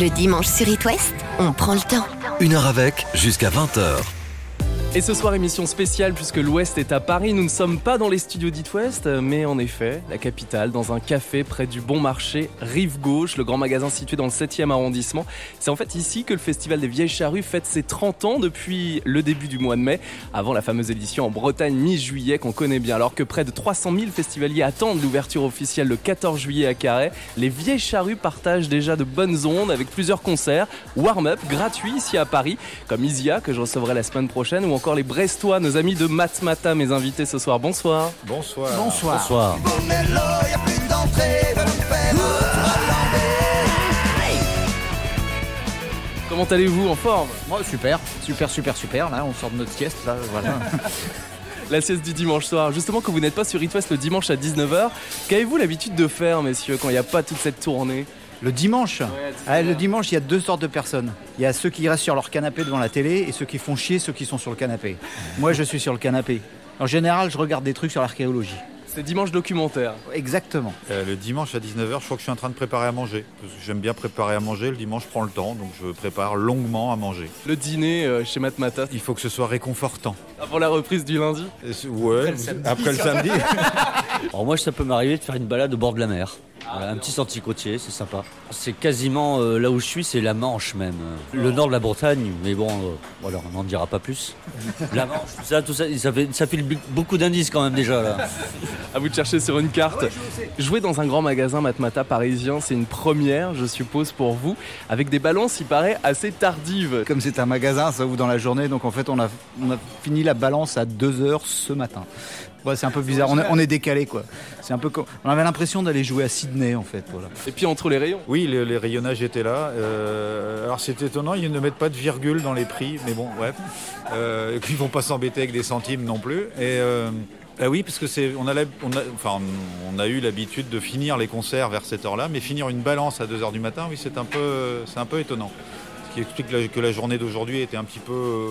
Le dimanche sur It-Ouest, on prend le temps. Une heure avec, jusqu'à 20h. Et ce soir, émission spéciale, puisque l'Ouest est à Paris. Nous ne sommes pas dans les studios d'It-Ouest, mais en effet, la capitale, dans un café près du Bon Marché, Rive Gauche, le grand magasin situé dans le 7e arrondissement. C'est en fait ici que le festival des Vieilles Charrues fête ses 30 ans depuis le début du mois de mai, avant la fameuse édition en Bretagne mi-juillet qu'on connaît bien. Alors que près de 300 000 festivaliers attendent l'ouverture officielle le 14 juillet à Carhaix, les Vieilles Charrues partagent déjà de bonnes ondes avec plusieurs concerts, warm-up gratuits ici à Paris, comme IZIA que je recevrai la semaine prochaine, ou encore les Brestois, nos amis de Matmata, mes invités ce soir. Bonsoir. Bonsoir. Bonsoir. Bonsoir. Comment allez-vous, en forme ? Moi, super. Super. Là, on sort de notre sieste. Là, voilà. La sieste du dimanche soir. Justement, quand vous n'êtes pas sur It-Ouest le dimanche à 19h, qu'avez-vous l'habitude de faire, messieurs, quand il n'y a pas toute cette tournée ? Le dimanche, le dimanche, il y a deux sortes de personnes. Il y a ceux qui restent sur leur canapé devant la télé et ceux qui font chier ceux qui sont sur le canapé. Moi, je suis sur le canapé. En général, je regarde des trucs sur l'archéologie. C'est dimanche documentaire. Exactement. Le dimanche à 19h, je crois que je suis en train de préparer à manger. Parce que j'aime bien préparer à manger. Le dimanche, je prends le temps, donc je prépare longuement à manger. Le dîner chez Matmata. Il faut que ce soit réconfortant. Avant la reprise du lundi ? Ouais, après le samedi. Alors moi, ça peut m'arriver de faire une balade au bord de la mer. Un petit sentier côtier, c'est sympa. C'est quasiment là où je suis, c'est la Manche même. Le nord de la Bretagne, mais bon, alors on n'en dira pas plus. La Manche, tout ça file beaucoup d'indices quand même déjà là. À vous de chercher sur une carte. Ouais, jouer dans un grand magasin Matmata parisien, c'est une première, je suppose, pour vous, avec des balances, il paraît, assez tardives. Comme c'est un magasin, ça ouvre dans la journée, donc en fait on a fini la balance à 2h ce matin. Ouais, c'est un peu bizarre, on est décalé quoi. C'est un peu on avait l'impression d'aller jouer à Sydney en fait. Voilà. Et puis entre les rayons. Oui, les rayonnages étaient là. Alors c'est étonnant, ils ne mettent pas de virgule dans les prix, mais bon, ouais. Ils vont pas s'embêter avec des centimes non plus. Et oui, parce que on a eu l'habitude de finir les concerts vers cette heure-là, mais finir une balance à 2h du matin, oui, c'est un peu étonnant. Ce qui explique que la journée d'aujourd'hui était un petit peu.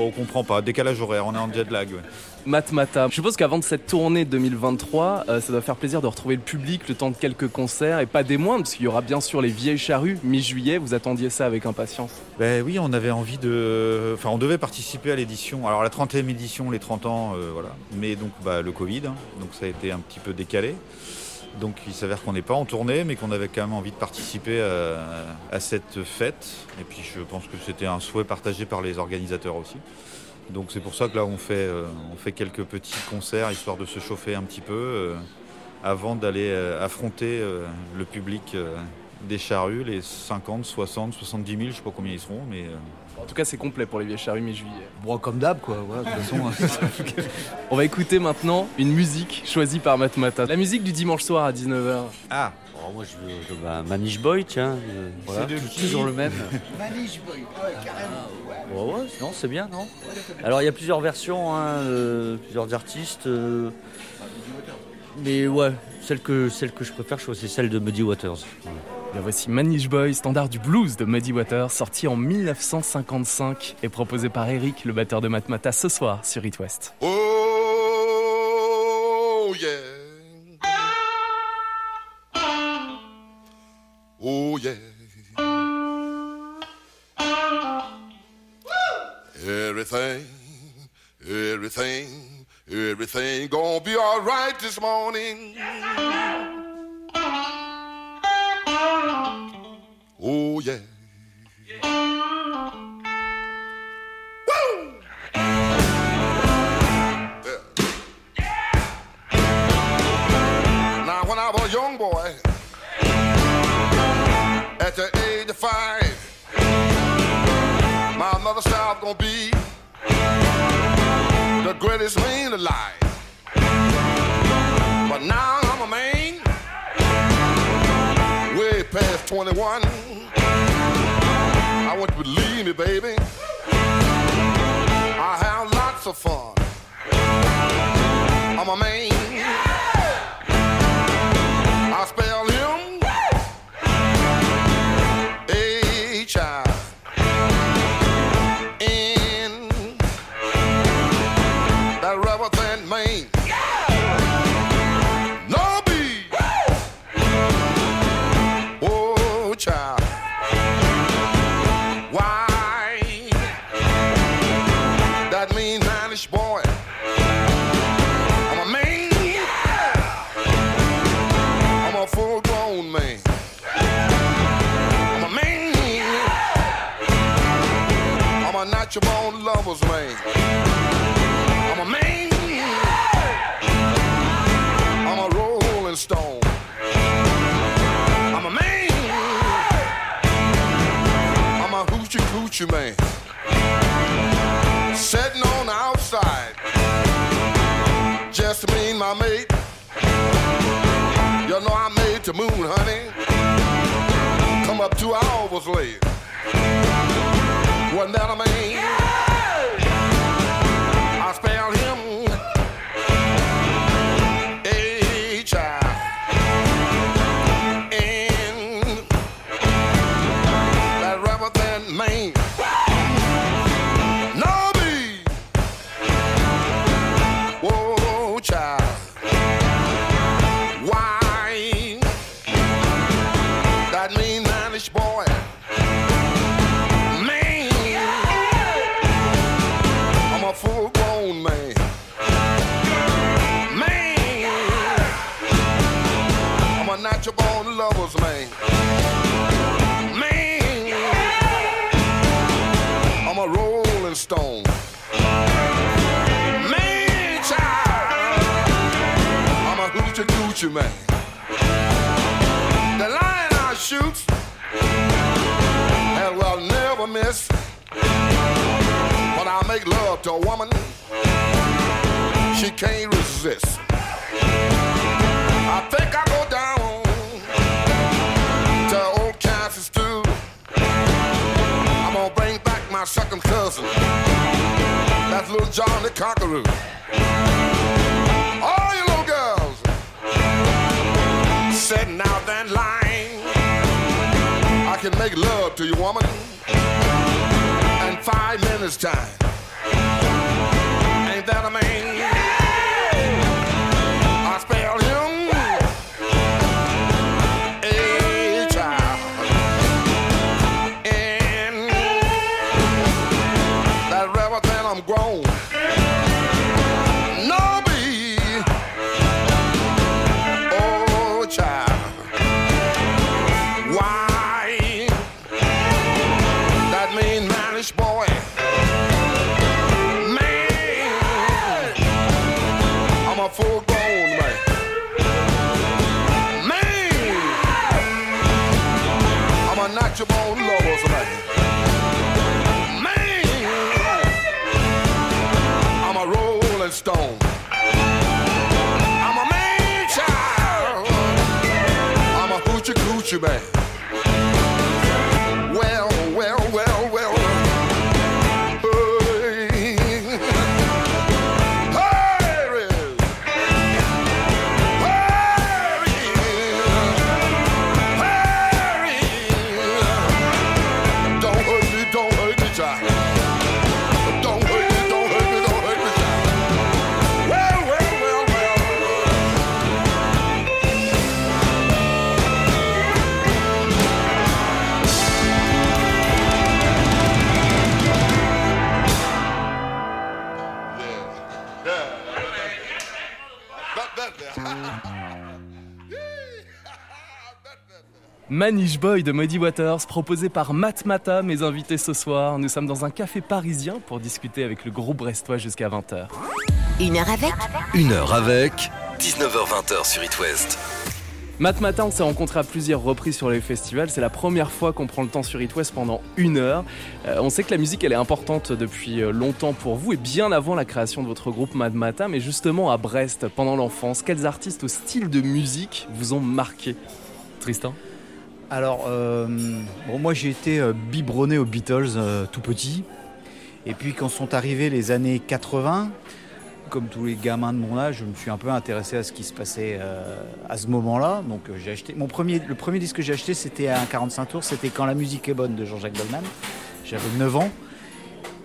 On comprend pas, décalage horaire, on est en jet lag. Ouais. Matmata, je suppose qu'avant de cette tournée 2023, ça doit faire plaisir de retrouver le public, le temps de quelques concerts, et pas des moindres, parce qu'il y aura bien sûr les Vieilles Charrues, mi-juillet, vous attendiez ça avec impatience. Ben oui, on avait envie de... Enfin, on devait participer à l'édition, alors la 30e édition, les 30 ans, voilà. Mais donc, le Covid, hein, donc ça a été un petit peu décalé. Donc il s'avère qu'on n'est pas en tournée, mais qu'on avait quand même envie de participer à cette fête. Et puis je pense que c'était un souhait partagé par les organisateurs aussi. Donc c'est pour ça que là on fait quelques petits concerts, histoire de se chauffer un petit peu, avant d'aller affronter le public des charrues, les 50, 60, 70 000, je sais pas combien ils seront, mais... En tout cas, c'est complet pour les Vieilles Charrues mi-juillet. Bon, comme d'hab, quoi. Ouais, de toute façon, on va écouter maintenant une musique choisie par Matmata. La musique du dimanche soir à 19h. Ah, oh, moi, je veux Manish Boy, tiens. Voilà. C'est toujours le même. Manish Boy, ouais, carrément. Ouais, non, c'est bien, non ? Alors, il y a plusieurs versions, hein, plusieurs artistes. Mais ouais, celle que je préfère, je crois, c'est celle de Muddy Waters. Ouais. Là voici Manish Boy, standard du blues de Muddy Waters, sorti en 1955 et proposé par Eric, le batteur de Matmata, ce soir sur It-Ouest. Oh yeah. Oh yeah. Everything, everything, everything gonna be all right this morning. Oh yeah. Yeah. Woo! Yeah. Yeah. Now when I was a young boy, at the age of 5, my mother said I was gonna be the greatest man alive. But now I'm a man way past 21. I want you to believe me, baby. I have lots of fun. I'm a man. I spell him H-I-N. That rubber thin man. No B. Oh, child. got your own lover's lane. I'm a man. I'm a rolling stone. I'm a man. I'm a hoochie coochie man. Sitting on the outside. Just me and my mate. You know I made the moon, honey. Come up 2 hours late. Wasn't that a man? Yeah. I spelled him H-I-N. That rather than man. No me. Whoa, child. Why? That mean Irish boy. Full-grown man. Man! I'm a natural-born lover's man. Man! I'm a rolling stone. Man, child! I'm a hoochie-coochie man. The lion I shoot, and will never miss. When I make love to a woman, she can't resist. I think I go down to old Kansas too. I'm gonna bring back my second cousin, that's little John the Conqueror. All you little girls setting out that line, I can make love to you, woman. 5 minutes time. Ain't that a man? Yeah. I spelled him H-I-N. That rather than I'm grown. No me. Oh child. Why? That mean Manish boy. Your own lovers, man. I'm a rolling stone. I'm a man child. I'm a hoochie coochie man. Well. Hey, Manish Boy de Muddy Waters, proposé par Matmata, mes invités ce soir. Nous sommes dans un café parisien pour discuter avec le groupe brestois jusqu'à 20h. Une heure avec 19h-20h sur It-Ouest. Matmata, on s'est rencontrés à plusieurs reprises sur les festivals. C'est la première fois qu'on prend le temps sur It-Ouest pendant une heure. On sait que la musique, elle est importante depuis longtemps pour vous et bien avant la création de votre groupe Matmata. Mais justement, à Brest, pendant l'enfance, quels artistes ou styles de musique vous ont marqué, Tristan ? Alors, moi j'ai été biberonné aux Beatles tout petit. Et puis quand sont arrivés les années 80... comme tous les gamins de mon âge, je me suis un peu intéressé à ce qui se passait à ce moment-là. Donc j'ai acheté le premier disque que j'ai acheté, c'était un 45 tours, c'était Quand la musique est bonne de Jean-Jacques Goldman. J'avais 9 ans.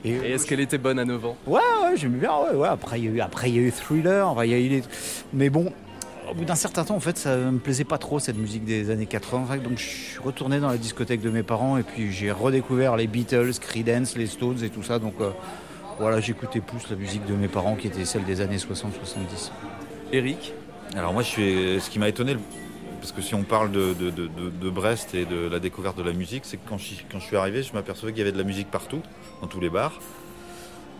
Et est-ce qu'elle était bonne à 9 ans ? Ouais, j'aimais bien. Ouais. Après il y a eu Thriller, enfin, il y a eu les... mais bon, au bout d'un certain temps en fait, ça me plaisait pas trop cette musique des années 80. Donc je suis retourné dans la discothèque de mes parents et puis j'ai redécouvert les Beatles, Creedence, les Stones et tout ça. Donc voilà, j'écoutais plus la musique de mes parents qui était celle des années 60-70. Eric ? Alors moi, ce qui m'a étonné le parce que si on parle de Brest et de la découverte de la musique, c'est que quand je suis arrivé, je m'apercevais qu'il y avait de la musique partout, dans tous les bars,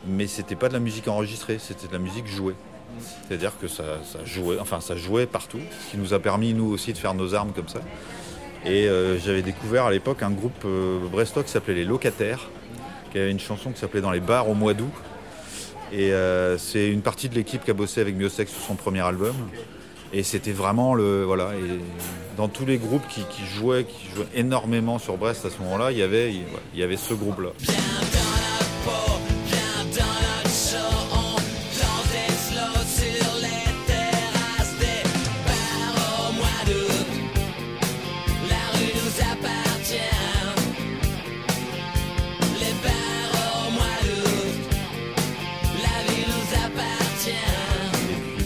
mais c'était pas de la musique enregistrée, c'était de la musique jouée. C'est-à-dire que ça jouait partout, ce qui nous a permis nous aussi de faire nos armes comme ça. Et j'avais découvert à l'époque un groupe brestois qui s'appelait les Locataires, qui avait une chanson qui s'appelait Dans les bars au mois d'août. Et c'est une partie de l'équipe qui a bossé avec Miossec sur son premier album. Et c'était vraiment et dans tous les groupes qui jouaient énormément sur Brest à ce moment-là, il y avait ce groupe-là.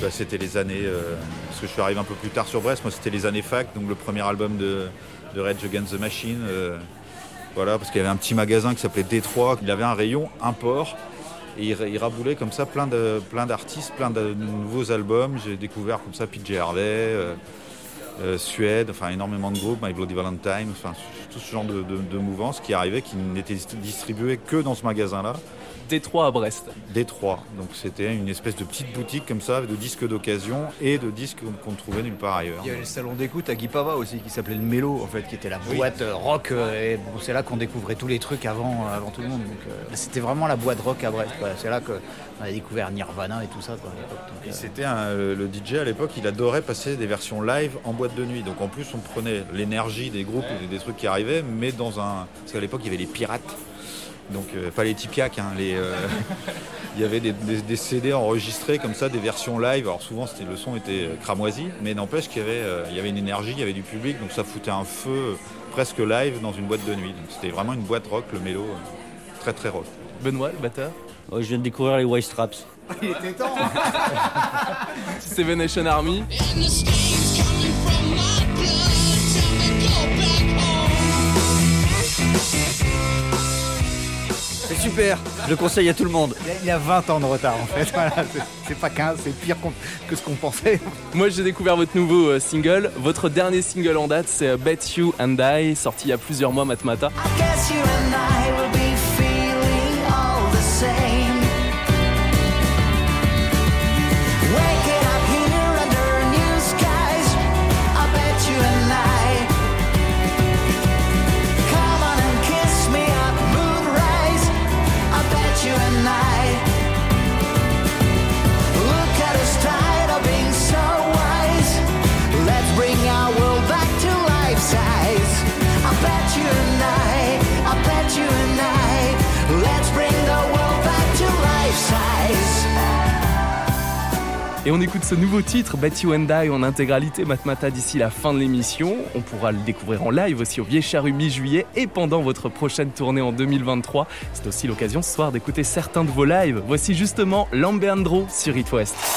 C'était les années, parce que je suis arrivé un peu plus tard sur Brest, moi c'était les années fac, donc le premier album de Rage Against the Machine, parce qu'il y avait un petit magasin qui s'appelait Détroit, il avait un rayon, un port, et il raboulait comme ça plein d'artistes, plein de nouveaux albums. J'ai découvert comme ça PJ Harvey, Suède, énormément de groupes, My Bloody Valentine, tout ce genre de mouvances qui arrivaient, qui n'étaient distribuées que dans ce magasin-là. Détroit à Brest. Détroit, donc c'était une espèce de petite boutique comme ça, de disques d'occasion et de disques qu'on ne trouvait nulle part ailleurs. Il y avait le salon d'écoute à Guipavas aussi qui s'appelait le Mélo, en fait, qui était la boîte rock. Et bon, c'est là qu'on découvrait tous les trucs avant tout le monde. Donc, c'était vraiment la boîte rock à Brest. Quoi. C'est là qu'on a découvert Nirvana et tout ça. Quoi, à l'époque. Donc, c'était le DJ à l'époque, il adorait passer des versions live en boîte de nuit. Donc en plus, on prenait l'énergie des groupes, des trucs qui arrivaient, mais parce qu'à l'époque, il y avait les pirates. Donc pas les tipiaques, il y avait des CD enregistrés comme ça, des versions live. Alors souvent le son était cramoisi, mais n'empêche qu'il y avait, une énergie, il y avait du public, donc ça foutait un feu presque live dans une boîte de nuit. Donc, c'était vraiment une boîte rock, le mélo, très très rock. Benoît, le batteur. Oh, je viens de découvrir les White Straps. Il était temps. Seven Nation Army. Super, je le conseille à tout le monde. Il y a 20 ans de retard en fait, voilà, c'est pas 15, c'est pire que ce qu'on pensait. Moi j'ai découvert votre nouveau single, votre dernier single en date, c'est Bet You and I, sorti il y a plusieurs mois, Matmata. Et on écoute ce nouveau titre, Bet You and I, en intégralité, Matmata, d'ici la fin de l'émission. On pourra le découvrir en live aussi au Vieilles Charrues mi-juillet et pendant votre prochaine tournée en 2023. C'est aussi l'occasion ce soir d'écouter certains de vos lives. Voici justement Lamberndro sur It-Ouest. Plaquer.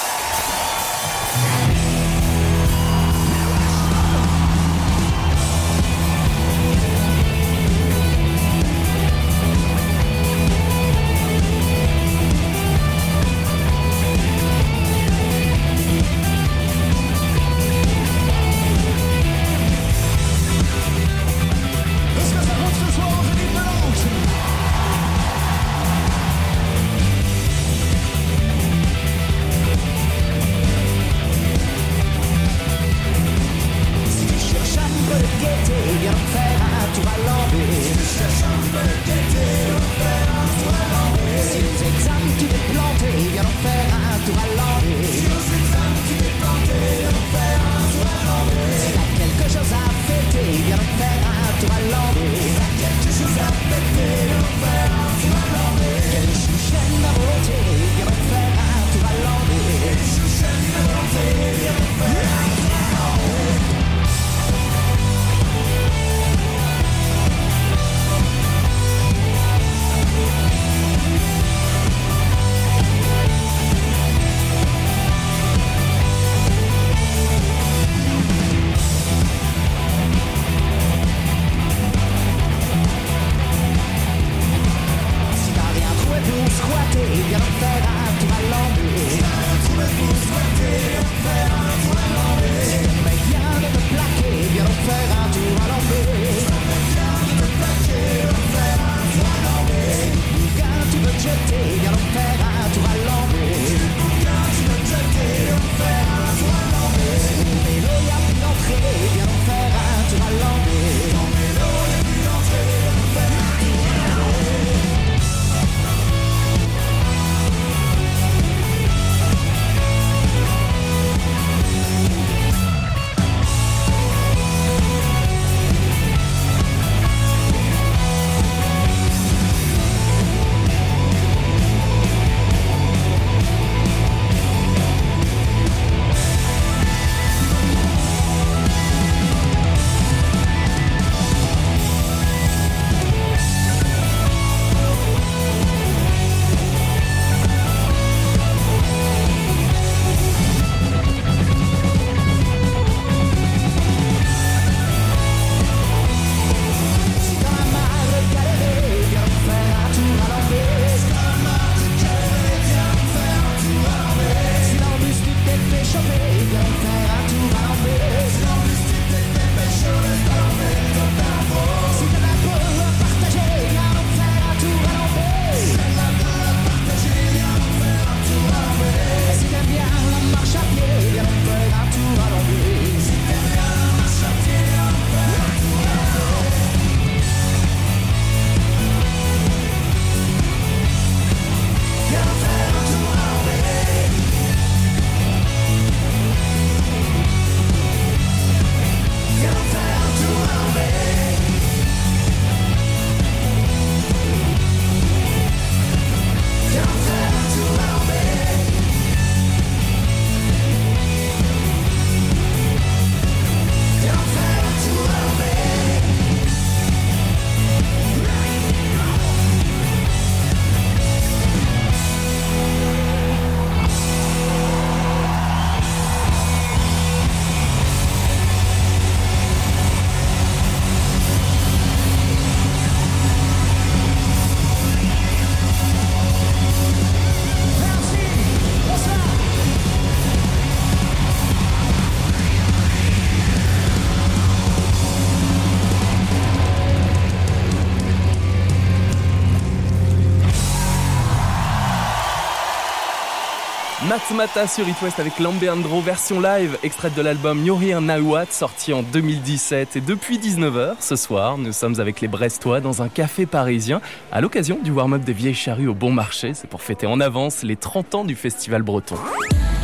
Matmata sur It-Ouest avec Lambeandro, version live, extraite de l'album Yorir Nawat, sorti en 2017. Et depuis 19h, ce soir, nous sommes avec les Brestois dans un café parisien, à l'occasion du warm-up des Vieilles Charrues au Bon Marché. C'est pour fêter en avance les 30 ans du Festival Breton.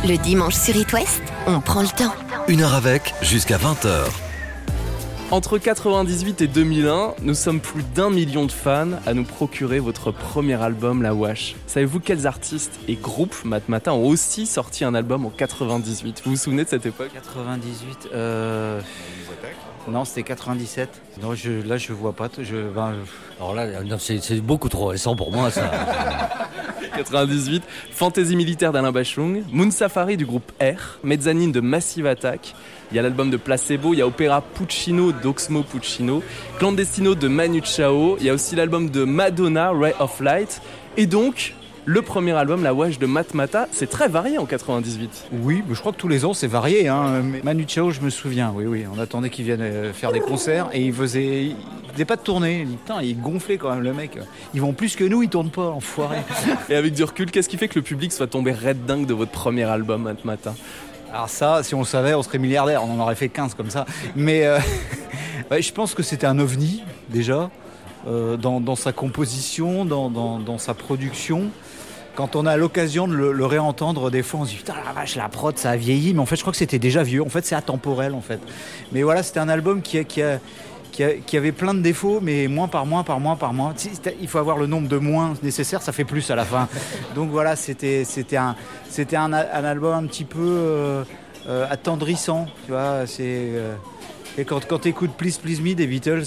Le dimanche sur It-Ouest, on prend le temps. Une heure avec, jusqu'à 20h. Entre 98 et 2001, nous sommes plus d'1 million de fans à nous procurer votre premier album, La Wash. Savez-vous quels artistes et groupes Matmata ont aussi sorti un album en 98 ? Vous vous souvenez de cette époque ? 98, non, c'était 97. Non, je vois pas. Alors là, c'est beaucoup trop récent pour moi, ça. 98, Fantaisie militaire d'Alain Bachung, Moon Safari du groupe R, Mezzanine de Massive Attack, il y a l'album de Placebo, il y a Opéra Puccino d'Oxmo Puccino, Clandestino de Manu Chao, il y a aussi l'album de Madonna, Ray of Light, et donc... le premier album, La Wash de Matmata, c'est très varié en 98. Oui, je crois que tous les ans c'est varié. Hein. Manu Chao, je me souviens, oui, on attendait qu'il vienne faire des concerts et il faisait pas de tournée. Putain, il gonflait quand même le mec. Ils vont plus que nous, ils tournent pas, enfoiré. Et avec du recul, qu'est-ce qui fait que le public soit tombé red dingue de votre premier album, Matmata ? Alors ça, si on le savait, on serait milliardaire, on en aurait fait 15 comme ça. Mais je pense que c'était un ovni déjà, dans sa composition, dans sa production. Quand on a l'occasion de le réentendre, des fois on se dit putain la vache, la prod ça a vieilli, mais en fait je crois que c'était déjà vieux, en fait c'est atemporel en fait. Mais voilà, c'était un album qui avait plein de défauts, mais moins par moins. Il faut avoir le nombre de moins nécessaires, ça fait plus à la fin. Donc voilà, c'était un album un petit peu attendrissant, tu vois, et quand t'écoutes Please Please Me des Beatles,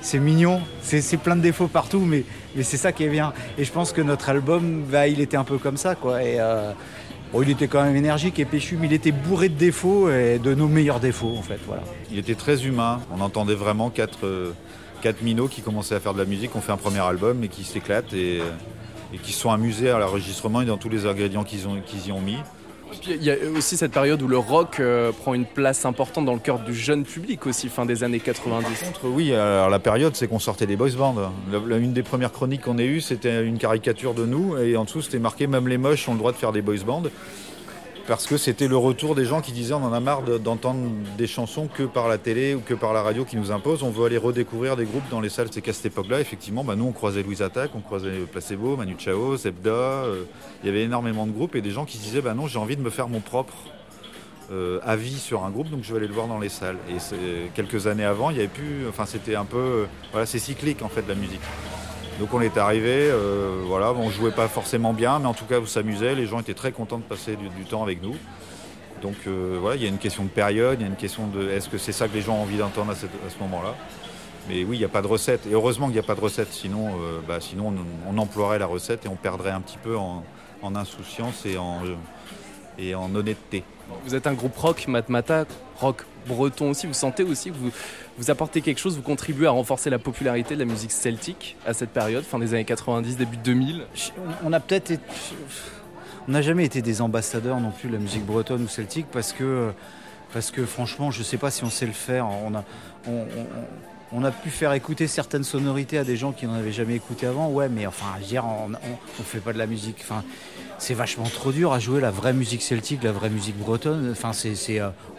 c'est mignon, c'est plein de défauts partout, mais c'est ça qui est bien. Et je pense que notre album, il était un peu comme ça, quoi. Et il était quand même énergique et péchu, mais il était bourré de défauts et de nos meilleurs défauts, en fait. Voilà. Il était très humain. On entendait vraiment quatre minots qui commençaient à faire de la musique, ont fait un premier album et qui s'éclatent et qui se sont amusés à l'enregistrement et dans tous les ingrédients qu'ils y ont mis. Il y a aussi cette période où le rock prend une place importante dans le cœur du jeune public aussi, fin des années 90. Par contre, oui, alors la période, c'est qu'on sortait des boys bands. Une des premières chroniques qu'on ait eues, c'était une caricature de nous, et en dessous, c'était marqué « Même les moches ont le droit de faire des boys bands ». Parce que c'était le retour des gens qui disaient « On en a marre d'entendre des chansons que par la télé ou que par la radio qui nous imposent. On veut aller redécouvrir des groupes dans les salles. » C'est qu'à cette époque-là, effectivement, nous, on croisait Louise Attaque, on croisait Placebo, Manu Chao, Zebda. Il y avait énormément de groupes et des gens qui se disaient « Non, j'ai envie de me faire mon propre avis sur un groupe, donc je vais aller le voir dans les salles. » Et quelques années avant, il n'y avait plus... Enfin, c'était un peu... c'est cyclique, en fait, la musique. Donc on est arrivé, on jouait pas forcément bien, mais en tout cas on s'amusait, les gens étaient très contents de passer du temps avec nous. Donc il y a une question de période, il y a une question de est-ce que c'est ça que les gens ont envie d'entendre à ce moment-là. Mais oui, il n'y a pas de recette, et heureusement qu'il n'y a pas de recette, sinon on emploierait la recette et on perdrait un petit peu en insouciance et en honnêteté. Vous êtes un groupe rock, Matmata, rock breton aussi. Vous sentez aussi que vous apportez quelque chose, vous contribuez à renforcer la popularité de la musique celtique à cette période, fin des années 90, début 2000. On n'a jamais été des ambassadeurs non plus de la musique bretonne ou celtique parce que franchement, je ne sais pas si on sait le faire. On a pu faire écouter certaines sonorités à des gens qui n'en avaient jamais écouté avant. Ouais, mais enfin, je veux dire, on ne fait pas de la musique. Enfin, c'est vachement trop dur à jouer la vraie musique celtique, la vraie musique bretonne. Enfin,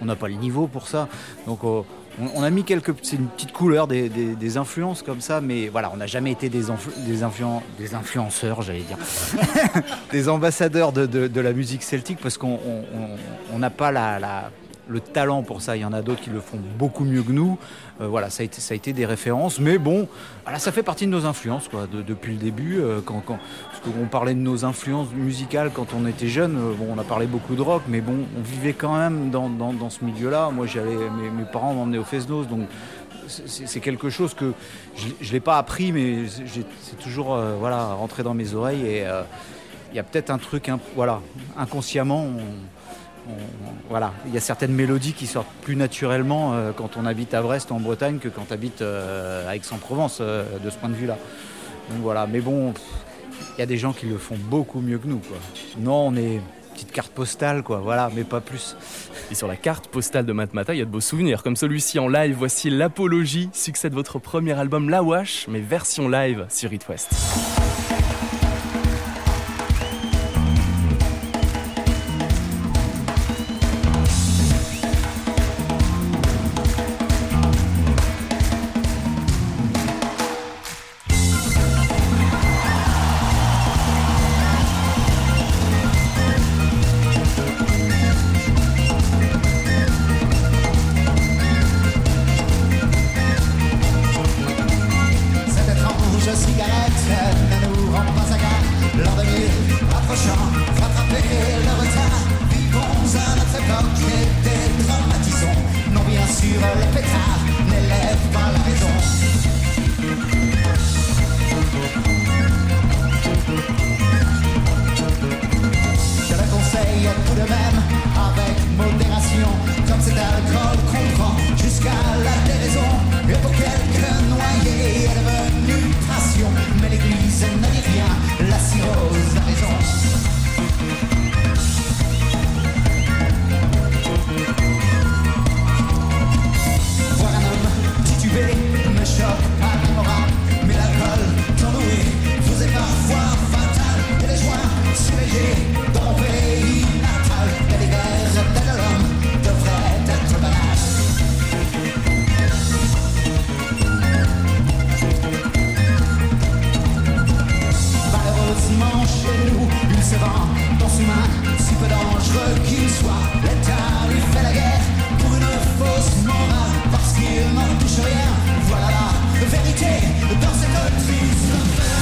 on n'a pas le niveau pour ça. Donc, on a mis c'est une petite couleur des influences comme ça, mais voilà, on n'a jamais été des influenceurs, j'allais dire, des ambassadeurs de la musique celtique, parce qu'on n'a pas le talent pour ça. Il y en a d'autres qui le font beaucoup mieux que nous. Ça a été des références, mais bon, voilà, ça fait partie de nos influences, quoi, depuis le début. Parce qu'on parlait de nos influences musicales quand on était jeunes, on a parlé beaucoup de rock, mais bon, on vivait quand même dans ce milieu-là. Moi, mes parents m'emmenaient au Fesnos, donc c'est quelque chose que je l'ai pas appris, mais c'est toujours rentré dans mes oreilles. Et il y a peut-être un truc, inconsciemment. Il y a certaines mélodies qui sortent plus naturellement quand on habite à Brest en Bretagne que quand on habite à Aix-en-Provence de ce point de vue-là. Donc voilà, mais bon, il y a des gens qui le font beaucoup mieux que nous, quoi. Non, on est petite carte postale, quoi, voilà, mais pas plus. Et sur la carte postale de Matmata, il y a de beaux souvenirs comme celui-ci en live. Voici l'Apologie, succès de votre premier album La Wash, mais version live sur It-Ouest. cigarette ne nous rend pas hagards. L'an 2000 approchant, rattraper le retard. Vivons à notre époque et dédramatisons. Non, bien sûr, le pétard n'élève pas la raison. Je le conseille tout de même avec modération, comme cet alcool qu'on prend jusqu'à la déraison. Et pour quelques noyés est devenue passion, mais l'église ne dit rien, la cirrhose a raison. Voir un homme titubé me choque à la morale, mais l'alcool tant doué faisait parfois fatal. Et les joints si légers dans mon pays natal, et les guerres de l'homme devraient être banales. Chez nous, il se vend dans ce humain, si peu dangereux qu'il soit. L'État lui fait la guerre pour une fausse morale, parce qu'il n'en touche rien. Voilà la vérité dans cette triste affaire.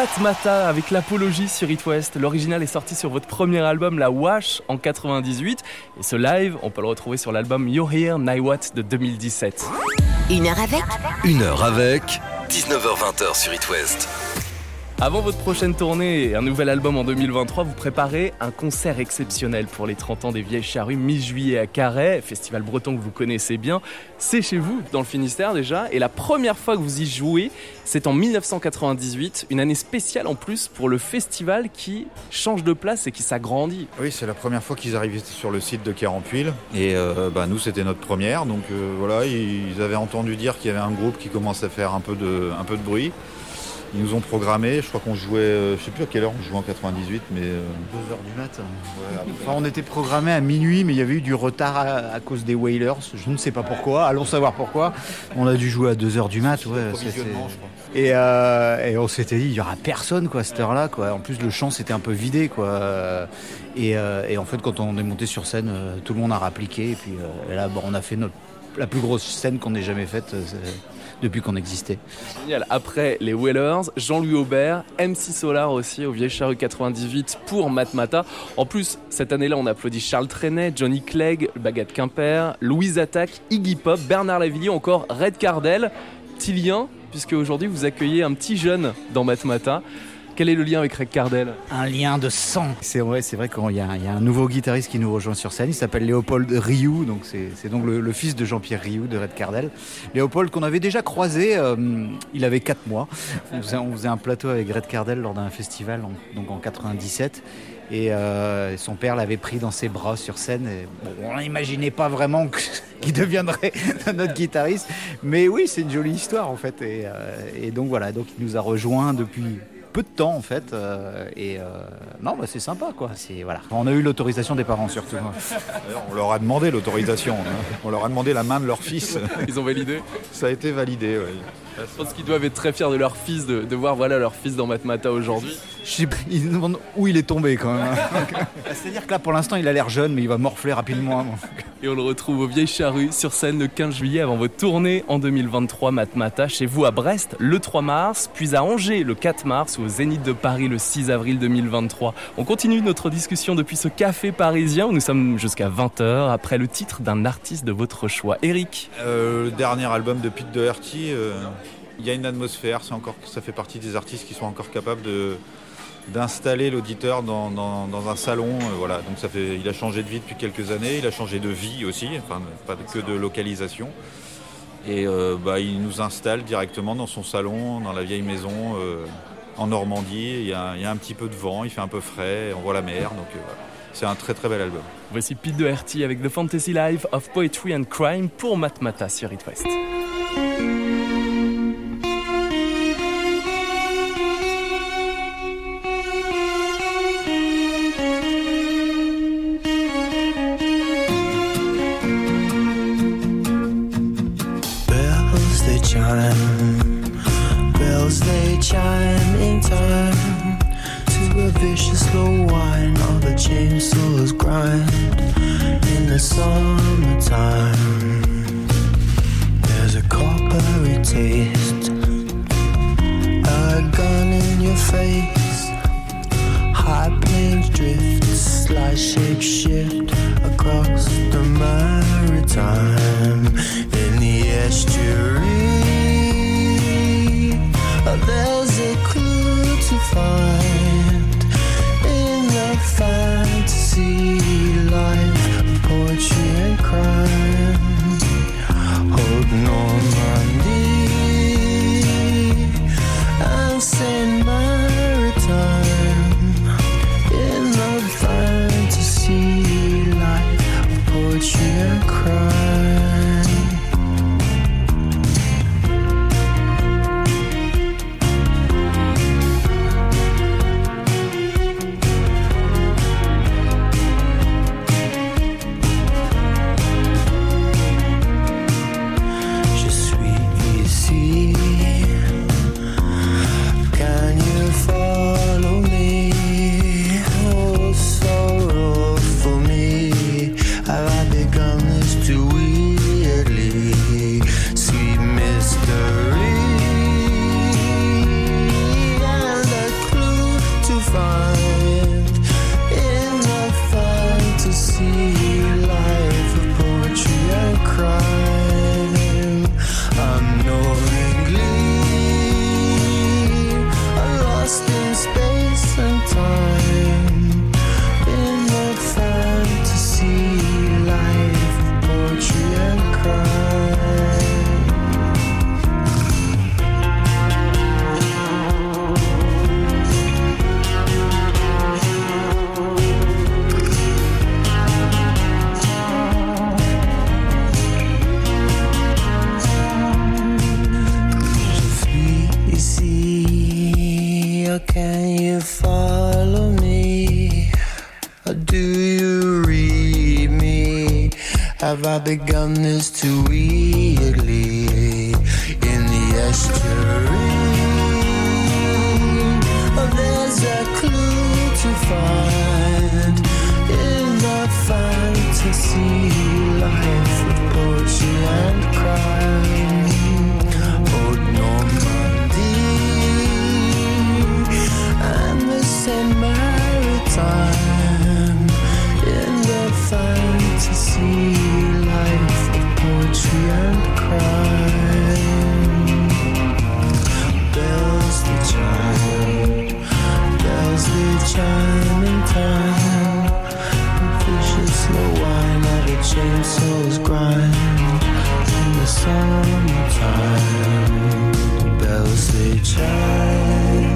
Matmata avec l'apologie sur It-Ouest. L'original est sorti sur votre premier album, La Wash, en 98. Et ce live, on peut le retrouver sur l'album You're Here, Now What de 2017. Une heure avec 19h-20h sur It-Ouest. Avant votre prochaine tournée et un nouvel album en 2023, vous préparez un concert exceptionnel pour les 30 ans des Vieilles Charrues, mi-juillet à Carhaix, festival breton que vous connaissez bien. C'est chez vous, dans le Finistère déjà, et la première fois que vous y jouez, c'est en 1998, une année spéciale en plus pour le festival qui change de place et qui s'agrandit. Oui, c'est la première fois qu'ils arrivaient sur le site de Carampuil, et nous c'était notre première, donc voilà, ils avaient entendu dire qu'il y avait un groupe qui commençait à faire un peu de bruit. Ils nous ont programmé, je crois qu'on jouait, je sais plus à quelle heure on jouait en 98, mais... 2h du matin. Ouais, enfin, on était programmé à minuit, mais il y avait eu du retard à cause des Wailers, je ne sais pas pourquoi, allons savoir pourquoi. On a dû jouer à 2h du mat, ouais. Et on s'était dit, il n'y aura personne quoi, à cette heure-là, quoi. En plus, le champ s'était un peu vidé, quoi. Et en fait, quand on est monté sur scène, tout le monde a rappliqué, et puis là, on a fait la plus grosse scène qu'on ait jamais faite. Depuis qu'on existait. Génial. Après les Wailers, Jean-Louis Aubert, MC Solar aussi au Vieilles Charrues 98 pour Matmata. En plus, cette année-là, on applaudit Charles Trenet, Johnny Clegg, Bagat Quimper, Louise Attaque, Iggy Pop, Bernard Lavillier, encore Red Cardel, Tilien, puisque aujourd'hui vous accueillez un petit jeune dans Matmata. Quel est le lien avec Red Cardel ? Un lien de sang. C'est vrai qu'il y a un nouveau guitariste qui nous rejoint sur scène. Il s'appelle Léopold Rioux. Donc c'est donc le fils de Jean-Pierre Rioux de Red Cardel. Léopold qu'on avait déjà croisé. Il avait 4 mois. On faisait un plateau avec Red Cardel lors d'un festival en 97. Et son père l'avait pris dans ses bras sur scène. On n'imaginait pas vraiment qu'il deviendrait notre guitariste. Mais oui, c'est une jolie histoire en fait. Et donc voilà, donc il nous a rejoints depuis... peu de temps en fait c'est sympa quoi, c'est voilà. On a eu l'autorisation des parents surtout. D'ailleurs, on leur a demandé l'autorisation, on leur a demandé la main de leur fils. Ils ont validé ? Ça a été validé, oui. Je pense qu'ils doivent être très fiers de leur fils, de voir voilà leur fils dans Matmata aujourd'hui. Ils nous demandent où il est tombé quand même. C'est-à-dire que là pour l'instant il a l'air jeune mais il va morfler rapidement. Et on le retrouve aux Vieilles Charrues sur scène le 15 juillet avant votre tournée en 2023 Matmata chez vous à Brest le 3 mars, puis à Angers le 4 mars au Zénith de Paris le 6 avril 2023. On continue notre discussion depuis ce café parisien où nous sommes jusqu'à 20h après le titre d'un artiste de votre choix. Eric. Le dernier album de Pete Doherty, il y a une atmosphère, ça fait partie des artistes qui sont encore capables d'installer l'auditeur dans un salon, voilà. Donc il a changé de vie depuis quelques années, il a changé de vie aussi, enfin pas que de localisation. Et il nous installe directement dans son salon, dans la vieille maison en Normandie. Il y a un petit peu de vent, il fait un peu frais, on voit la mer, donc c'est un très très bel album. Voici Pete Doherty avec The Fantasy Life of Poetry and Crime pour Matmata sur It-Ouest. see life of poetry and crime. Unknowing glee, I'm lost in space and time. In the fantasy life of poetry and crime. Can you follow me? Or do you read me? Have I begun this too weirdly? In the estuary, oh, there's a clue to find in the fantasy life of poetry and crime. Old Norman. And maritime in the fantasy life of poetry and crime. Bells that chime, bells that chime in time. Vicious slow wine at a chainsaw's grind in the summertime. Bells that chime.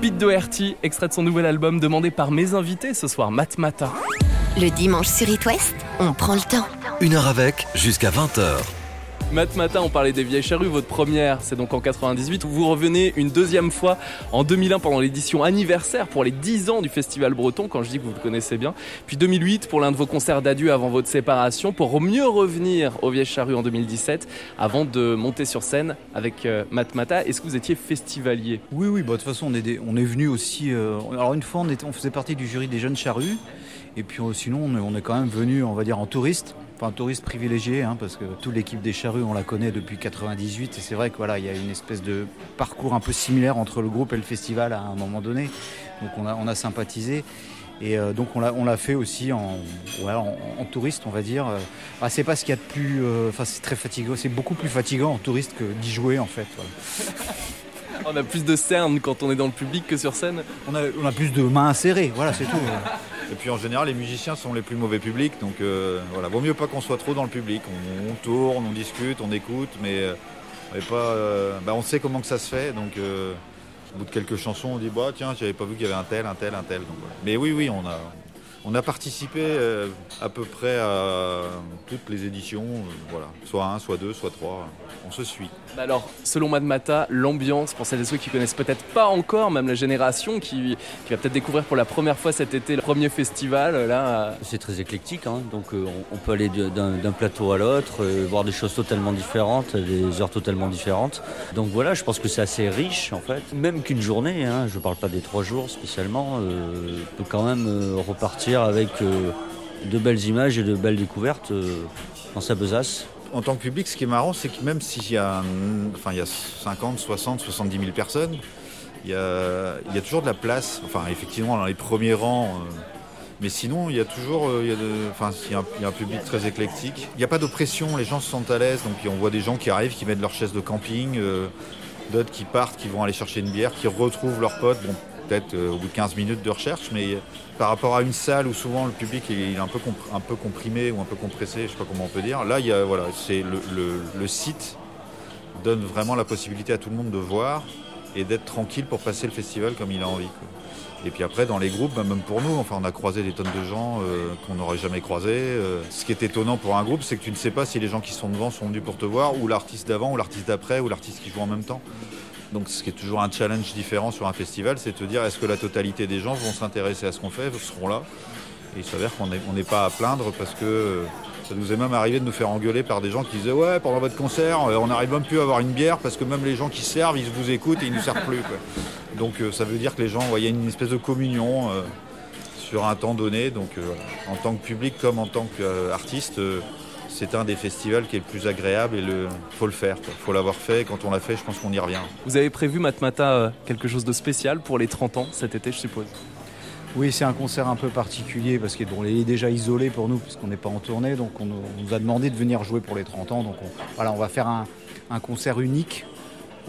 Pete Doherty, extrait de son nouvel album demandé par mes invités ce soir, Matmata. Le dimanche sur It-Ouest, on prend le temps. Une heure avec, jusqu'à 20h. Matmata, on parlait des Vieilles Charrues, votre première, c'est donc en 98. Vous revenez une deuxième fois en 2001 pendant l'édition anniversaire pour les 10 ans du Festival Breton, quand je dis que vous le connaissez bien. Puis 2008 pour l'un de vos concerts d'adieu avant votre séparation, pour mieux revenir aux Vieilles Charrues en 2017 avant de monter sur scène avec Matmata. Est-ce que vous étiez festivalier ? Oui, bah, de toute façon on est venu aussi... alors une fois on faisait partie du jury des Jeunes Charrues et puis sinon on est quand même venu, on va dire, en touriste. Enfin, touriste privilégié, hein, parce que toute l'équipe des Charrues, on la connaît depuis 98 et c'est vrai que voilà, il y a une espèce de parcours un peu similaire entre le groupe et le festival à un moment donné. Donc on a sympathisé et donc on l'a fait aussi en touriste, on va dire. Ah, c'est pas ce qu'il y a de plus, c'est très fatigant, c'est beaucoup plus fatigant en touriste que d'y jouer en fait. Voilà. On a plus de cernes quand on est dans le public que sur scène. On a plus de mains à serrer, voilà, c'est tout. Et puis en général, les musiciens sont les plus mauvais publics, donc voilà, vaut mieux pas qu'on soit trop dans le public. On tourne, on discute, on écoute, mais on sait comment que ça se fait, donc au bout de quelques chansons, on dit bah tiens, j'avais pas vu qu'il y avait un tel. Donc, voilà. Mais oui, on a participé à peu près à toutes les éditions, voilà, soit 1, soit 2, soit 3, on se suit. Alors, selon Matmata, l'ambiance, pour celles et ceux qui ne connaissent peut-être pas encore, même la génération qui va peut-être découvrir pour la première fois cet été le premier festival, là... C'est très éclectique, hein, donc on peut aller d'un plateau à l'autre, voir des choses totalement différentes, des heures totalement différentes. Donc voilà, je pense que c'est assez riche, en fait. Même qu'une journée, hein, je ne parle pas des 3 jours spécialement, on peut quand même repartir avec de belles images et de belles découvertes dans sa besace. En tant que public, ce qui est marrant, c'est que même s'il y a, il y a 50, 60, 70 000 personnes, il y a toujours de la place, enfin effectivement dans les premiers rangs, mais sinon il y a un public très éclectique. Il n'y a pas d'oppression, les gens se sentent à l'aise, donc on voit des gens qui arrivent, qui mettent leur chaise de camping, d'autres qui partent, qui vont aller chercher une bière, qui retrouvent leurs potes, bon, peut-être au bout de 15 minutes de recherche, mais... Par rapport à une salle où souvent le public est un peu comprimé ou un peu compressé, je ne sais pas comment on peut dire, là, c'est le site donne vraiment la possibilité à tout le monde de voir et d'être tranquille pour passer le festival comme il a envie, quoi. Et puis après, dans les groupes, même pour nous, on a croisé des tonnes de gens qu'on n'aurait jamais croisés. Ce qui est étonnant pour un groupe, c'est que tu ne sais pas si les gens qui sont devant sont venus pour te voir, ou l'artiste d'avant, ou l'artiste d'après, ou l'artiste qui joue en même temps. Donc ce qui est toujours un challenge différent sur un festival, c'est de te dire est-ce que la totalité des gens vont s'intéresser à ce qu'on fait, seront là. Et il s'avère qu'on n'est pas à plaindre parce que ça nous est même arrivé de nous faire engueuler par des gens qui disaient ouais, pendant votre concert, on n'arrive même plus à avoir une bière parce que même les gens qui servent, ils vous écoutent et ils ne nous servent plus, quoi. Donc ça veut dire que les gens, il y a une espèce de communion sur un temps donné. Donc en tant que public comme en tant qu'artiste... C'est un des festivals qui est le plus agréable et faut le faire, quoi. Faut l'avoir fait. Et quand on l'a fait, je pense qu'on y revient. Vous avez prévu, Matmata, quelque chose de spécial pour les 30 ans cet été, je suppose ? Oui, c'est un concert un peu particulier parce qu'il est déjà isolé pour nous puisqu'on n'est pas en tournée. Donc on nous a demandé de venir jouer pour les 30 ans. Donc on va faire un concert unique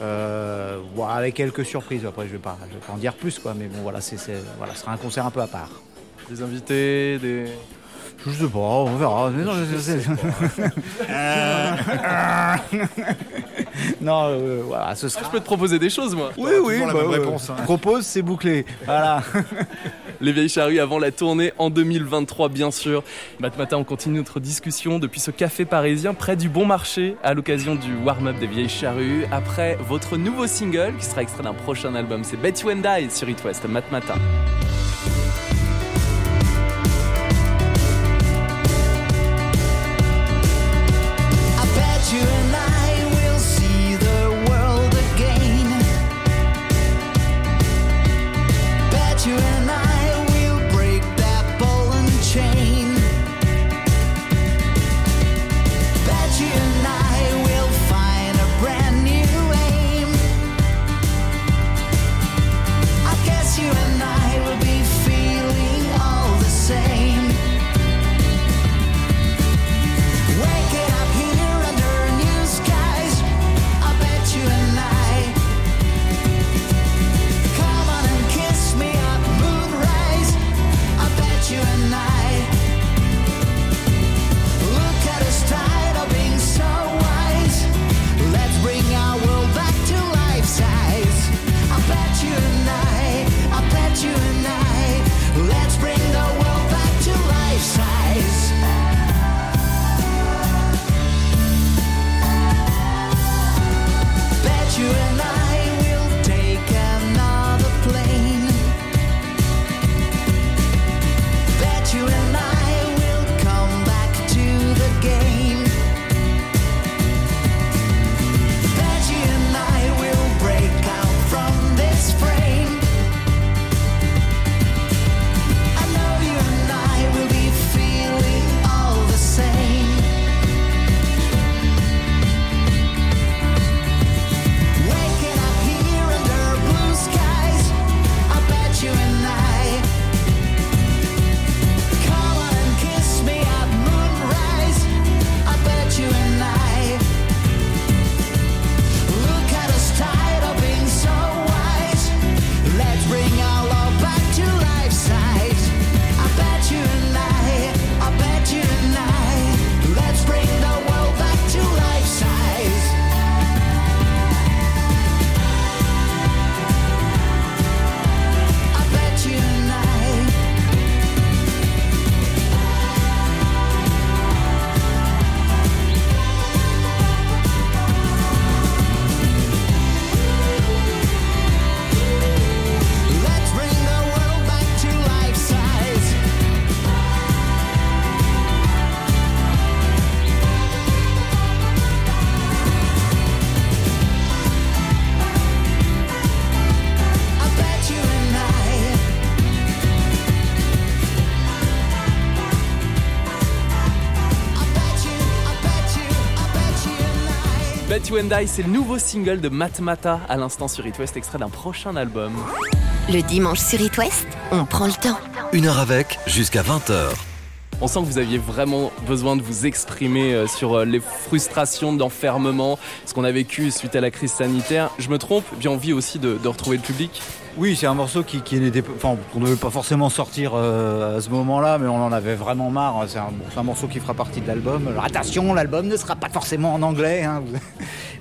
avec quelques surprises. Après, je vais pas en dire plus, quoi. Mais bon, ce sera un concert un peu à part. Des invités, des... Je sais pas, on verra. Non, ce sera... Je peux te proposer des choses, moi. Oui, la bonne réponse. Hein. Propose, c'est bouclé. Voilà. Les Vieilles Charrues avant la tournée en 2023, bien sûr. Matmata, on continue notre discussion depuis ce café parisien près du Bon Marché à l'occasion du warm-up des Vieilles Charrues. Après votre nouveau single qui sera extrait d'un prochain album, c'est Bet You and I sur It-Ouest, Matmata. Bet You and I, c'est le nouveau single de Matmata, à l'instant sur It-Ouest, extrait d'un prochain album. Le dimanche sur It-Ouest, on prend le temps. Une heure avec, jusqu'à 20h. On sent que vous aviez vraiment besoin de vous exprimer sur les frustrations d'enfermement, ce qu'on a vécu suite à la crise sanitaire. Je me trompe, bien envie aussi de retrouver le public. Oui, c'est un morceau qu'on ne devait pas forcément sortir à ce moment-là, mais on en avait vraiment marre. C'est un morceau qui fera partie de l'album. Alors, attention, l'album ne sera pas forcément en anglais. Hein.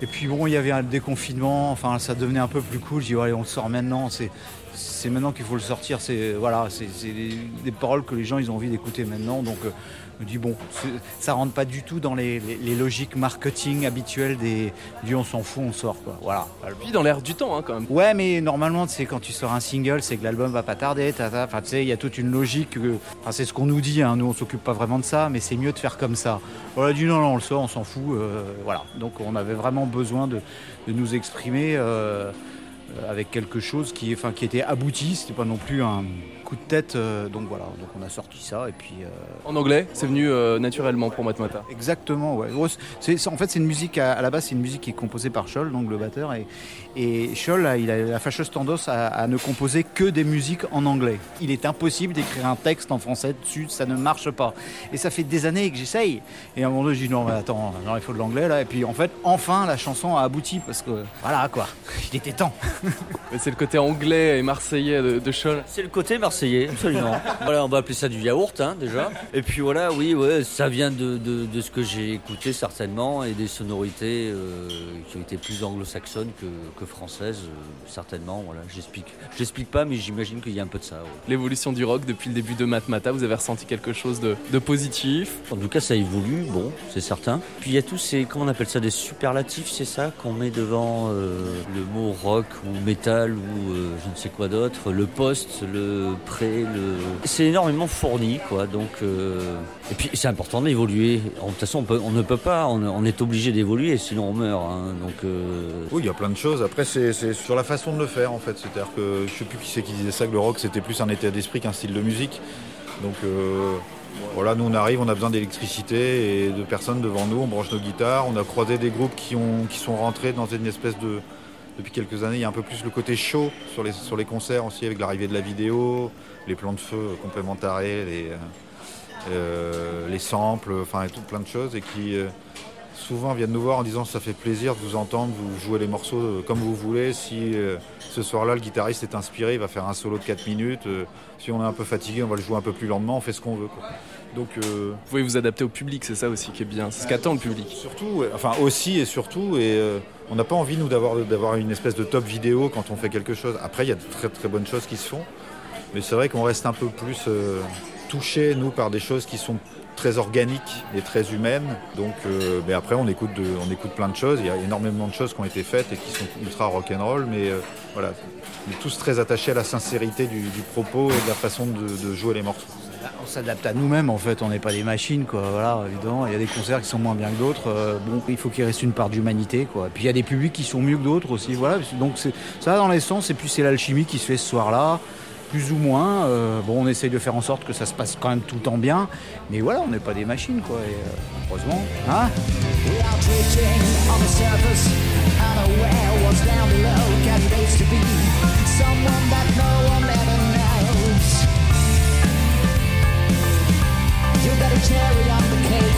Et puis bon, il y avait un déconfinement, ça devenait un peu plus cool. J'ai dit, allez, on le sort maintenant. C'est maintenant qu'il faut le sortir. C'est des paroles que les gens ils ont envie d'écouter maintenant. Donc, on dit ça rentre pas du tout dans les logiques marketing habituelles du on s'en fout, on sort, quoi. Voilà. Puis dans l'air du temps, hein, quand même. Ouais, mais normalement, c'est quand tu sors un single, c'est que l'album va pas tarder. Il y a toute une logique. C'est ce qu'on nous dit. Hein, nous, on s'occupe pas vraiment de ça, mais c'est mieux de faire comme ça. On a dit non, on le sort, on s'en fout. Voilà. Donc, on avait vraiment besoin de nous exprimer. avec quelque chose qui était abouti, c'était pas non plus un coup de tête, donc voilà, donc on a sorti ça et puis... En anglais, c'est venu naturellement pour Matmata. Exactement, ouais. En fait, c'est une musique, à la base, c'est une musique qui est composée par Scol, donc le batteur, et Scol, il a la fâcheuse tendance à ne composer que des musiques en anglais. Il est impossible d'écrire un texte en français dessus, ça ne marche pas. Et ça fait des années que j'essaye, et à un moment donné, je dis non, mais attends, genre, il faut de l'anglais, là, et puis en fait, enfin, la chanson a abouti, parce que voilà, quoi, il était temps. Mais c'est le côté anglais et marseillais de Scol. C'est le côté marseillais, absolument. Voilà, on va appeler ça du yaourt, hein, déjà. Et puis voilà, oui, ouais, ça vient de ce que j'ai écouté certainement et des sonorités qui ont été plus anglo-saxonnes que françaises, certainement. Voilà, j'explique pas, mais j'imagine qu'il y a un peu de ça. Ouais. L'évolution du rock depuis le début de Matmata, vous avez ressenti quelque chose de positif? En tout cas, ça évolue, bon, c'est certain. Puis il y a tous ces, comment on appelle ça, des superlatifs, c'est ça qu'on met devant le mot rock ou métal ou je ne sais quoi d'autre, le post, le pré, le... C'est énormément fourni, quoi, donc... Et puis c'est important d'évoluer, de toute façon on ne peut pas, on est obligé d'évoluer, sinon on meurt, hein. Donc... Oui, il y a plein de choses, après c'est sur la façon de le faire en fait, c'est-à-dire que je sais plus qui c'est qui disait ça, que le rock c'était plus un état d'esprit qu'un style de musique, donc... Voilà, nous on arrive, on a besoin d'électricité et de personnes devant nous, on branche nos guitares, on a croisé des groupes qui sont rentrés dans une espèce de... Depuis quelques années, il y a un peu plus le côté show sur les concerts aussi, avec l'arrivée de la vidéo, les plans de feu complémentaires, les samples, enfin tout plein de choses, et qui souvent viennent nous voir en disant ça fait plaisir de vous entendre, vous jouez les morceaux comme vous voulez, si... Ce soir-là, le guitariste est inspiré, il va faire un solo de 4 minutes. Si on est un peu fatigué, on va le jouer un peu plus lentement, on fait ce qu'on veut, quoi. Donc, Vous pouvez vous adapter au public, c'est ça aussi qui est bien, c'est ce qu'attend le public. Surtout, enfin aussi et surtout, on n'a pas envie nous d'avoir une espèce de top vidéo quand on fait quelque chose. Après, il y a de très très bonnes choses qui se font, mais c'est vrai qu'on reste un peu plus touchés, nous, par des choses qui sont très organiques et très humaines. Donc, mais après, on écoute plein de choses. Il y a énormément de choses qui ont été faites et qui sont ultra rock'n'roll, mais... Voilà, on est tous très attachés à la sincérité du propos et de la façon de jouer les morceaux. On s'adapte à nous-mêmes en fait, on n'est pas des machines, quoi. Voilà, évidemment, il y a des concerts qui sont moins bien que d'autres. Bon, il faut qu'il reste une part d'humanité, quoi. Et puis il y a des publics qui sont mieux que d'autres aussi, voilà. Donc c'est, ça dans les sens, et puis c'est l'alchimie qui se fait ce soir-là, plus ou moins. Bon, on essaye de faire en sorte que ça se passe quand même tout le temps bien, mais voilà, on n'est pas des machines, quoi. Et heureusement, hein ? Unaware what's down below candidates to be someone that no one ever knows. You got a cherry on the cake.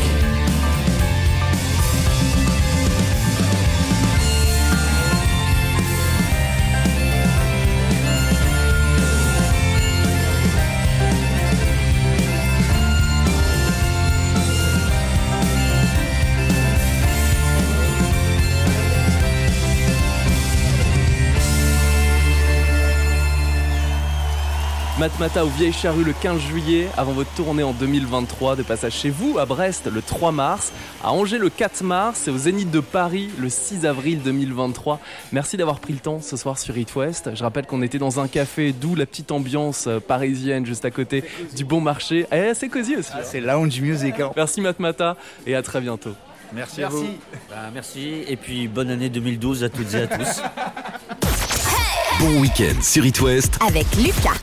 Matmata aux Vieilles Charrues le 15 juillet, avant votre tournée en 2023, de passage chez vous à Brest le 3 mars, à Angers le 4 mars et au Zénith de Paris le 6 avril 2023. Merci d'avoir pris le temps ce soir sur It-Ouest. Je rappelle qu'on était dans un café, d'où la petite ambiance parisienne juste à côté du Bon Marché. Eh, c'est cosy aussi. Ah, c'est lounge music. Hein. Merci Matmata et à très bientôt. Merci à vous. Merci et puis bonne année 2012 à toutes et à tous. Bon week-end sur It-Ouest avec Lucas.